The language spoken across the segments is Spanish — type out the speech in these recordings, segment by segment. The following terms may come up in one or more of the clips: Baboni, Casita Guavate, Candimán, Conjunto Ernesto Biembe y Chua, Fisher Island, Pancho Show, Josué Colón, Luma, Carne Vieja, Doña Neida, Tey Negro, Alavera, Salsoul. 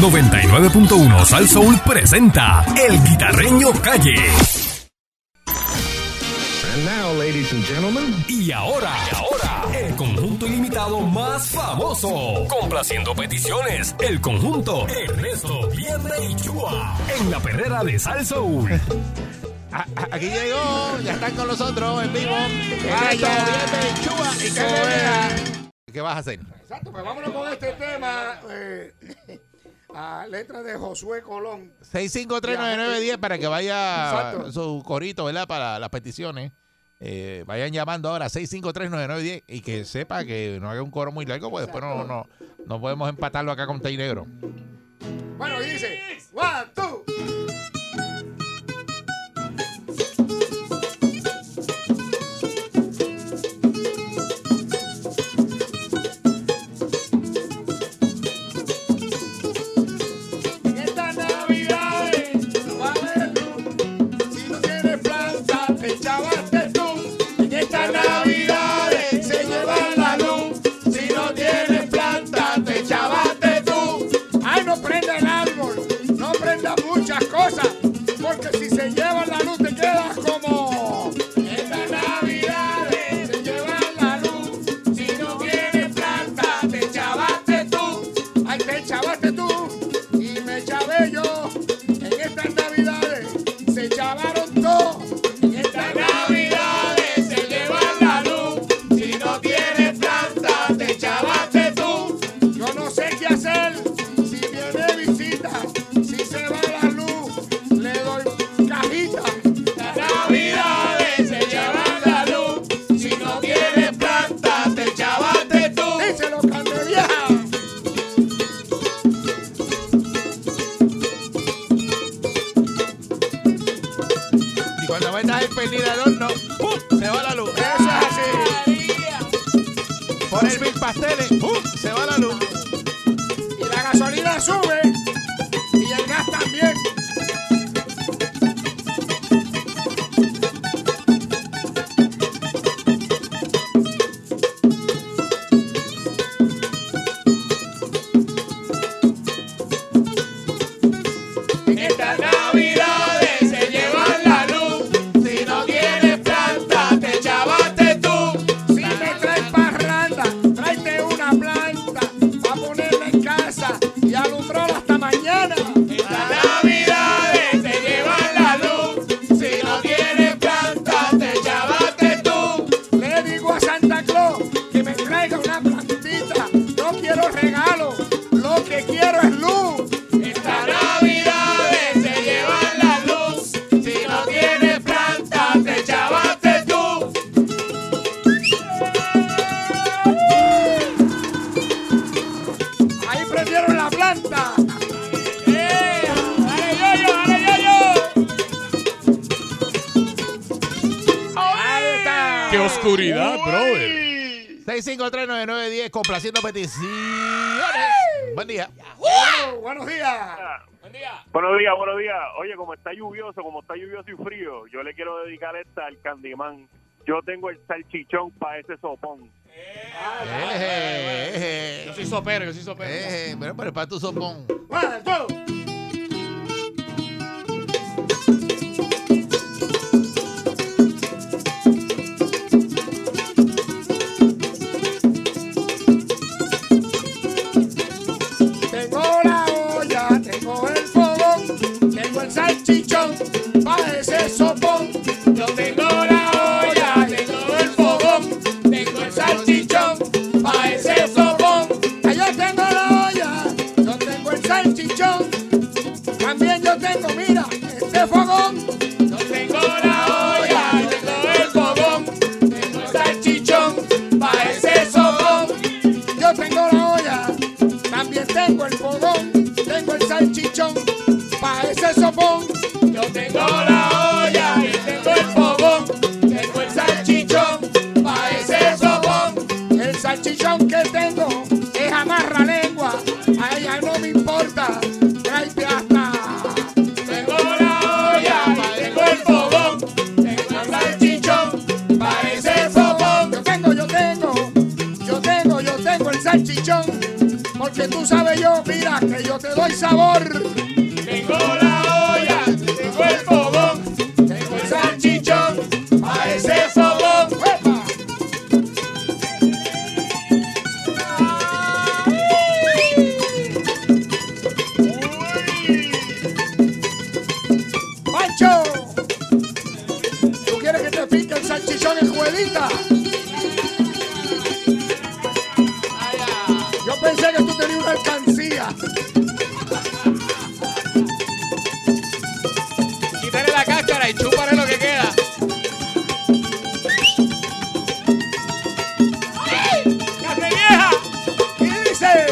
99.1 Salsoul presenta El Guitarreño Calle. And now, ladies and gentlemen. Y ahora, el conjunto ilimitado más famoso. Complaciendo peticiones, el conjunto Ernesto Biembe y Chua en la perrera de Salsoul. Aquí llegó, ya están con nosotros en vivo. Ernesto Biembe y Chua y Carne Vieja. ¿Qué vas a hacer? Exacto, pues vámonos con este tema. A letra de Josué Colón. 6539910 para que vaya. Exacto. Su corito, ¿verdad? Para las peticiones. Vayan llamando ahora 6539910 y que sepa que no haga un coro muy largo, pues después no podemos empatarlo acá con Tey Negro. Bueno, y dice: 1, 2. Oscuridad, brother. 6539910 complaciendo peticiones. Buen día. Buenos días. Buenos días. Oye, como está lluvioso y frío, yo le quiero dedicar esta al Candimán. Yo tengo el salchichón para ese sopón. Yo soy sopero. Pero para tu sopón. Porque tú sabes, yo, mira, que yo te doy sabor. Tengo la olla, tengo el fogón, tengo el salchichón, a ese fogón. ¡Epa! ¡Pancho! ¿Tú quieres que te pique el salchichón en juelita? Pensé que tú tenías una alcancía. Quítale la cáscara y chúpale lo que queda. ¡Ay! ¡Carne vieja! ¿Qué dice?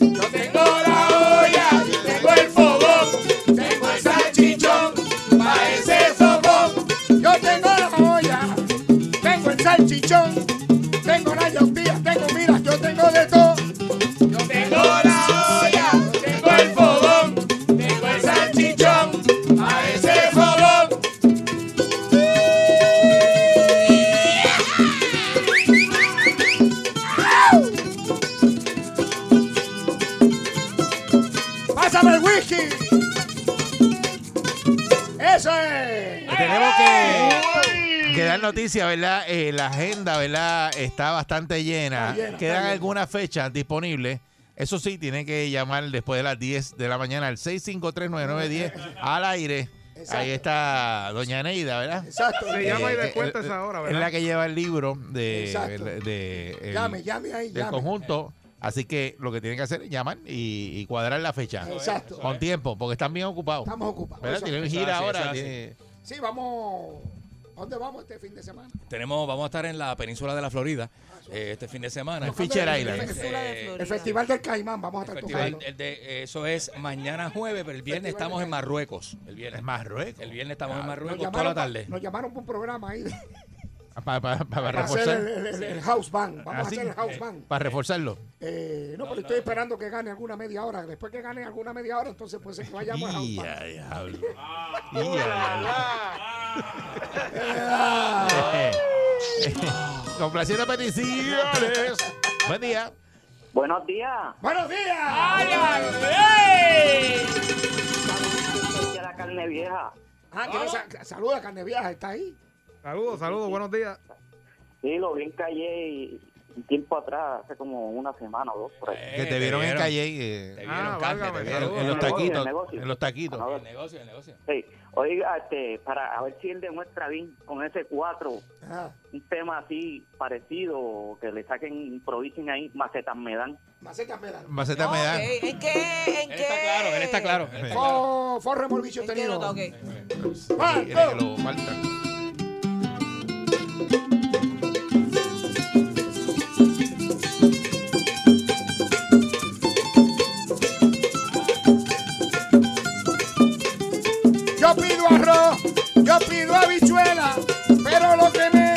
Yo tengo la olla, tengo el fogón, tengo el salchichón, pa' ese fogón. Yo tengo la olla, tengo el salchichón, tengo la yautía, tengo, mira, yo tengo de todo. Noticia, ¿verdad? La agenda, ¿verdad? Está bastante llena. Quedan algunas fechas disponibles. Eso sí, tienen que llamar después de las 10 de la mañana al 653-9910 al aire. Exacto. Ahí está Doña Neida, ¿verdad? Exacto. Se llama y le cuenta esa hora, ¿verdad? Es la que lleva el libro del conjunto. Así que lo que tienen que hacer es llamar y cuadrar la fecha. Exacto. Con tiempo, porque están bien ocupados. Estamos ocupados. ¿Verdad? Tienen gira ahora. Sí, vamos... ¿Dónde vamos este fin de semana? Vamos a estar en la península de la Florida este fin de semana. En Fisher Island. El Festival del Caimán, vamos a estar tocando. Eso es mañana jueves, pero el viernes estamos en Marruecos. El viernes estamos en Marruecos toda la tarde. Nos llamaron para un programa ahí. Para reforzar el house band. Vamos a hacer el house band. Para reforzarlo. No, pero estoy esperando que gane alguna media hora. Después que gane alguna media hora, entonces pues vayamos al house band. Complaciendo peticiones. Buen día. Buenos días. Buenos días. ¡Ay, ay! La carne vieja. Saluda, carne vieja, está ahí. Saludos, buenos días. Sí, lo vi en Calle y tiempo atrás, hace como una semana o dos por ahí. Que te vieron en Calle y en los taquitos. En los taquitos. El negocio. Sí. Oiga, para a ver si él demuestra bien con ese 4, un tema así parecido, que le saquen, improvisen ahí, macetas me dan. Él está claro. Fue remolvicio tenido. Yo pido habichuela, pero lo que me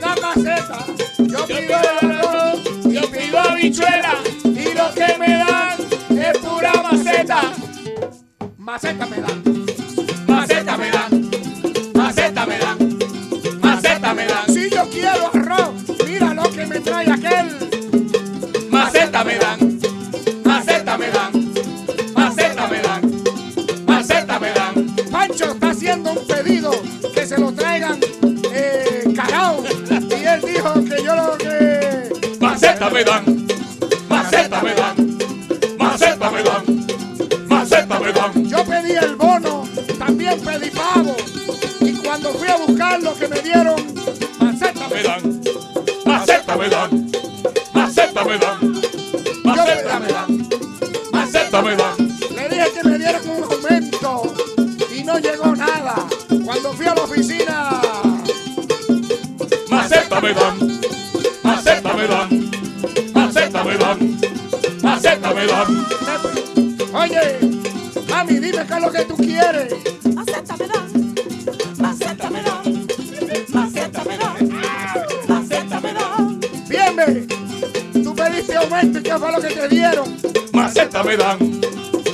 da maceta. Yo pido arroz, yo pido habichuela, y lo que me dan es pura maceta. Maceta me dan, maceta me dan, maceta me dan, maceta me dan. Si yo quiero arroz, mira lo que me trae aquel. Maceta me dan, maceta me dan, maceta me dan, maceta me dan. Pancho está haciendo un pedido que se lo traigan carao, y él dijo que yo lo que... Maceta me dan, maceta me dan, maceta me dan, maceta me dan. Yo pedí el bono, también pedí pavo, y cuando fui a buscar lo que me dieron, maceta me dan, maceta me dan, maceta me dan, maceta me dan, maceta me dan. Le dije que me dieron un aumento. No llegó nada. Cuando fui a la oficina, maceta me dan, maceta me dan, maceta me dan, maceta me dan. Oye, mami, dime qué es lo que tú quieres. Maceta me dan, maceta me dan, maceta me dan, maceta me dan. Bienve, tú pediste aumento y qué fue lo que te dieron. Maceta me dan,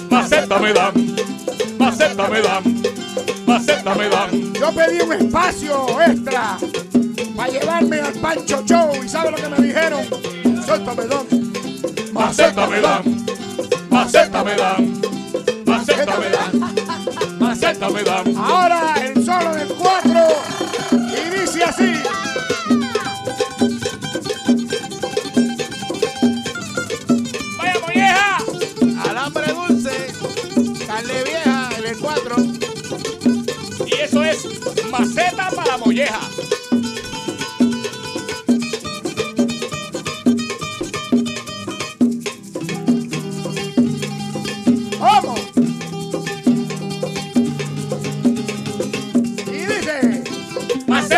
maceta me dan, maceta me dan, maceta me dan. Yo pedí un espacio extra para llevarme al Pancho Show. ¿Y sabes lo que me dijeron? Maceta me dan, maceta me dan, maceta me dan, maceta me dan, maceta me dan. Ahora el solo del 4 inicia así. Vaya molleja, alambre dulce, carne vieja en el 4. Y eso es maceta para molleja. Peticiones.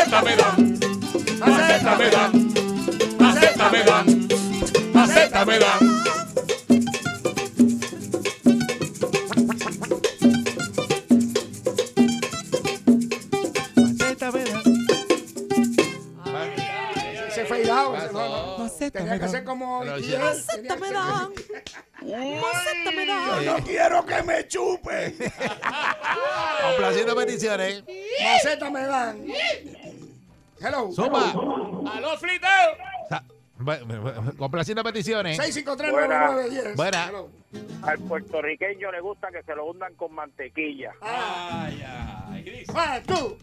Maceta me dan. Hello. Suma. Aló, Flito. Complaciendo peticiones. 653-9910. Buena. Al puertorriqueño le gusta que se lo hundan con mantequilla. Ay, ay, Gris. ¡Vas tú!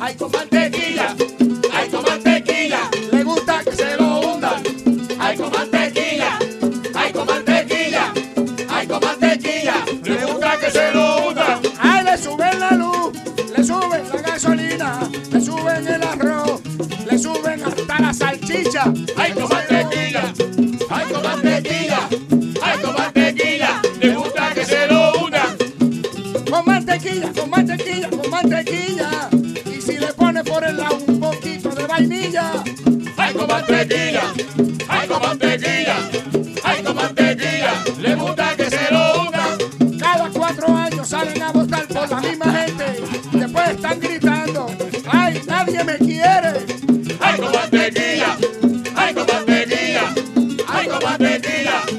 Ay, con mantequilla, ay, con mantequilla, ay, con mantequilla, le gusta que se lo unan. Con mantequilla, con mantequilla, con mantequilla, y si le pone por el lado un poquito de vainilla. Ay, con mantequilla, ay, con mantequilla, ay, con mantequilla, le gusta que se lo unan. Cada 4 años salen a votar por la misma gente, después están gritando, ay, nadie me quiere. Ay, con mantequilla.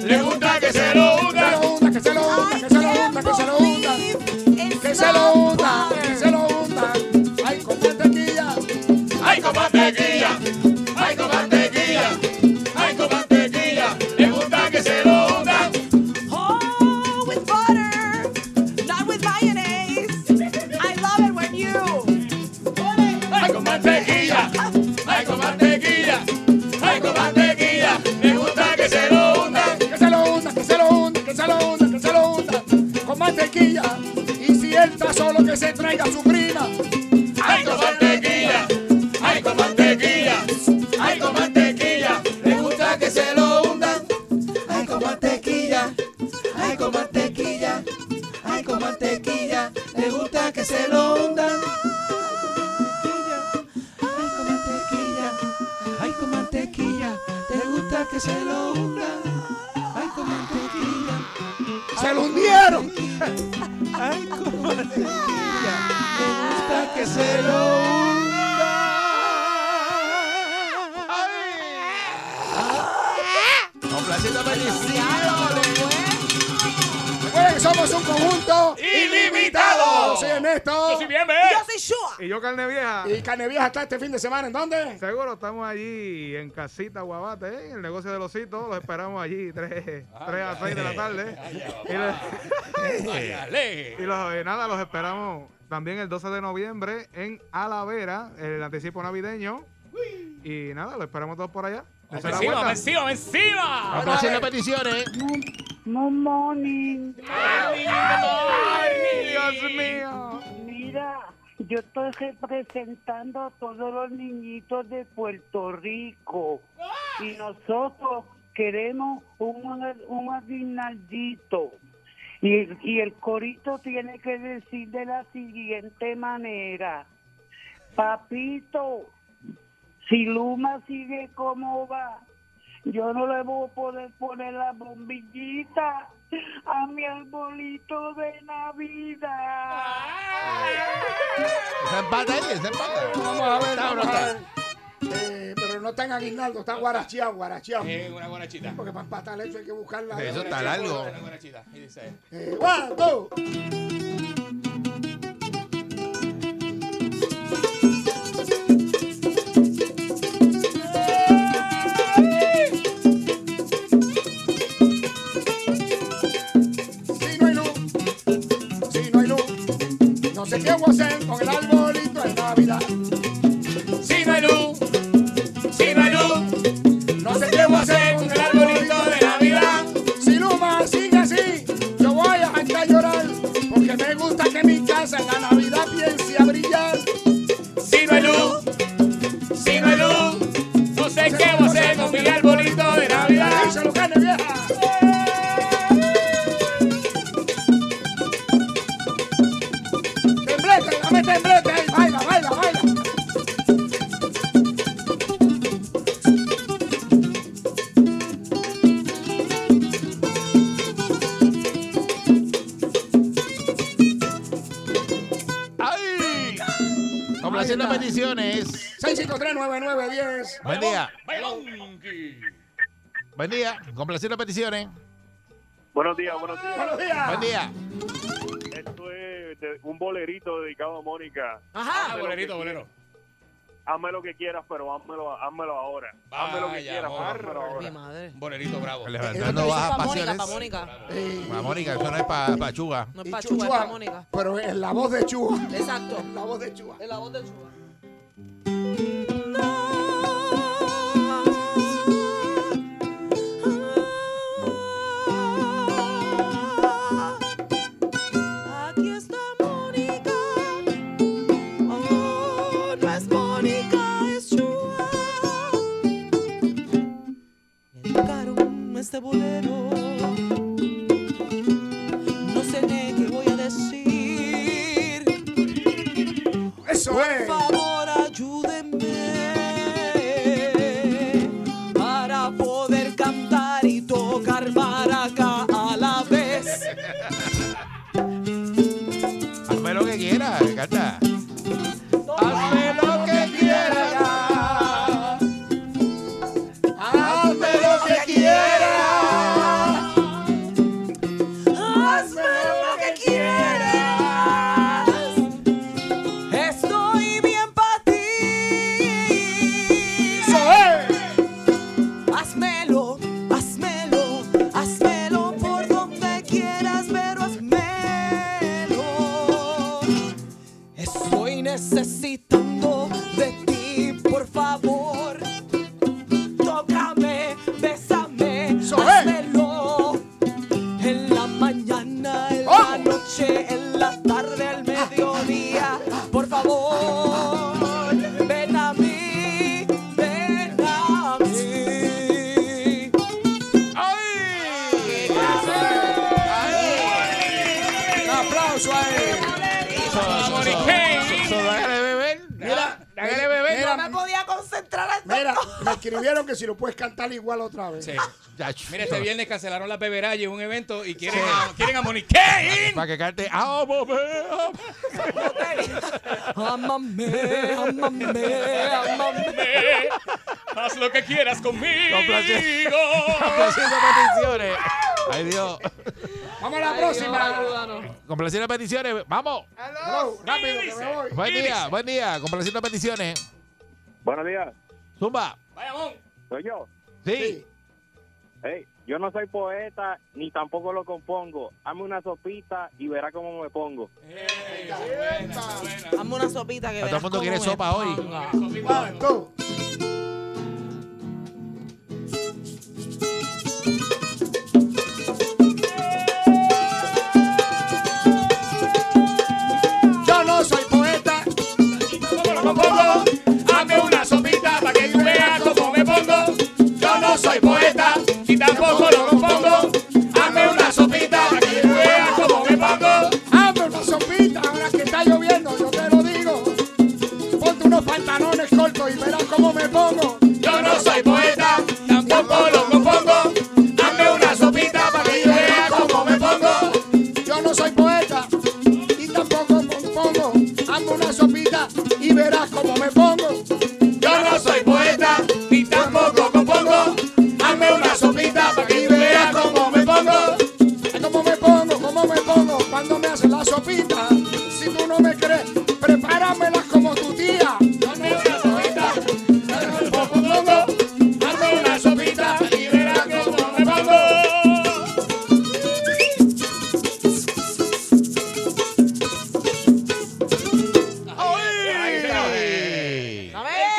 Le gusta que se lo hunda, que se lo hunda, que se lo hunda, que se lo hunda, que se lo hunda, que se lo hunda. Ay, con mantequilla, ay, con mantequilla, ay, con mantequilla, ay, con mantequilla, le gusta que se lo hunda. Oh, with butter, not with mayonnaise. I love it when you. Ay, con mantequilla, ay, con mantequilla, ay, con mantequilla, le gusta que se lo. Y si él está solo, que se traiga a su prima. Ay, con mantequilla, ay, con mantequilla, ay, con mantequilla, le gusta que se lo hundan. Ay, con mantequilla, ay, con mantequilla, ay, con mantequilla, le gusta que se lo hundan. Ay, con mantequilla, ay, con mantequilla, le gusta que se lo hundan. Ay, con mantequilla, se lo hundieron. Ay, con mantequilla, me gusta que se lo hunda. Ay. Complaciendo felicidades. Recuerden que somos un conjunto ilimitado. Yo soy Ernesto. Yo soy Biembe. Yo soy Chua. Y yo Carne Vieja. Y Carne Vieja está este fin de semana. ¿En dónde? Seguro estamos allí en Casita Guavate, en el negocio de los hitos. Los esperamos allí 3 a 6 de la tarde. Y los esperamos también el 12 de noviembre en Alavera, el anticipo navideño. Y nada, lo esperamos todos por allá. ¡Venciva, venciva, venciva! ¡Haciendo peticiones! Good morning. Dios mío. Mira, yo estoy representando a todos los niñitos de Puerto Rico. Y nosotros queremos un aguinaldito. Y el corito tiene que decir de la siguiente manera: papito, si Luma sigue como va, yo no le voy a poder poner la bombillita a mi arbolito de Navidad. Se empata ahí, se empata. Vamos a ver, ahora. pero no están aguinaldo, están guarachiao, guarachiao. Una guarachita. Porque para empatar eso hay que buscarla. Eso está largo. Una guarachita. Y dice. ¡Guau! ¿Qué voy a hacer con el arbolito en Navidad? Si no hay luz, si no hay luz, no sé qué voy a hacer con el arbolito de Navidad. Si Luma sigue así, yo voy a dejar de llorar, porque me gusta que mi casa en la Navidad piense a brillar. Si no hay luz, si no hay luz, no sé qué voy a hacer con mi arbolito de Navidad. ¡Échalo, Carne Vieja! Haciendo peticiones. 653-9910. Buen día. Buen día. Complaciendo peticiones. Buenos días, buenos días. Buenos días. Buen día. Esto es un bolerito dedicado a Mónica. Ajá. Bolerito, bolero. Hazme lo que quieras, pero házmelo ahora. Hazme lo que quieras, pero ahora. Mi madre. Bolerito bravo. Levantando bajas pasiones. Para Mónica. Para Mónica, eso no es para Chua. No es para Chua, es para Mónica. Pero es la voz de Chua. Exacto. Es la voz de Chua. Es la voz de Chua. Este bolero, no sé de qué voy a decir. Eso por es. Favor, ayúdenme para poder cantar y tocar maraca a la vez. Hazme lo que quieras, canta. Hazme lo que quieras. Necesitando de ti, por favor, tócame, bésame, hazmelo en la mañana, en la noche, en la tarde, al mediodía, por favor, ven a mí, ven a mí. ¡Ay! ¡Ay! ¡Un aplauso ahí! Mira, me escribieron que si lo puedes cantar igual otra vez. Sí. Mira, este viernes cancelaron las beberajes en un evento y quieren a Moniquín. Para que cante. Amame, amame, amame. Haz lo que quieras conmigo. Complaciendo peticiones. Ay, Dios. Vamos a la próxima. Complaciendo peticiones. Vamos. Rápido, que me voy. Buen día. Complaciendo peticiones. Buenos días. Zumba. Vaya, mon. ¿Soy yo? Sí. Hey, yo no soy poeta ni tampoco lo compongo. Hazme una sopita y verá cómo me pongo. Hazme una sopita que verás. Todo el mundo quiere sopa hoy. Tú. Yo no soy poeta ni tampoco lo compongo. Sopita para que yo vea cómo me pongo. Yo no soy poeta y tampoco lo compongo. Hazme una sopita para que yo vea cómo me pongo. Hazme una sopita ahora que está lloviendo, yo te lo digo. Ponte unos pantalones cortos y verás cómo me la sopita. Si tú no me crees, prepáramela como tu tía. Dame una sopita, dame un poco, dame una sopita y verás cómo me pongo. ¡Ay!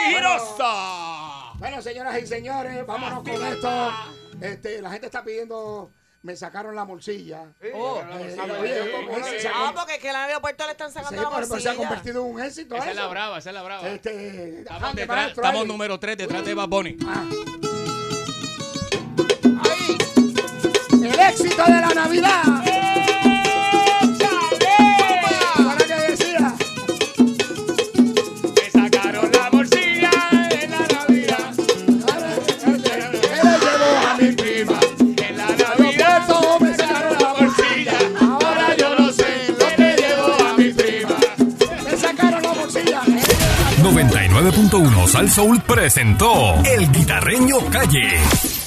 ¡Mentirosa! Bueno, señoras y señores, vámonos con esto. La gente está pidiendo... Me sacaron la morcilla. Porque es que la aeropuerto le están sacando la morcilla. Se ha convertido en un éxito. Esa es la brava, esa es la brava. Estamos número 3 detrás de Baboni. El éxito de la Navidad. Para que decía. Me sacaron la morcilla en la Navidad. Él le llevó a mi prima. Salsoul presentó El Guitarreño Calle.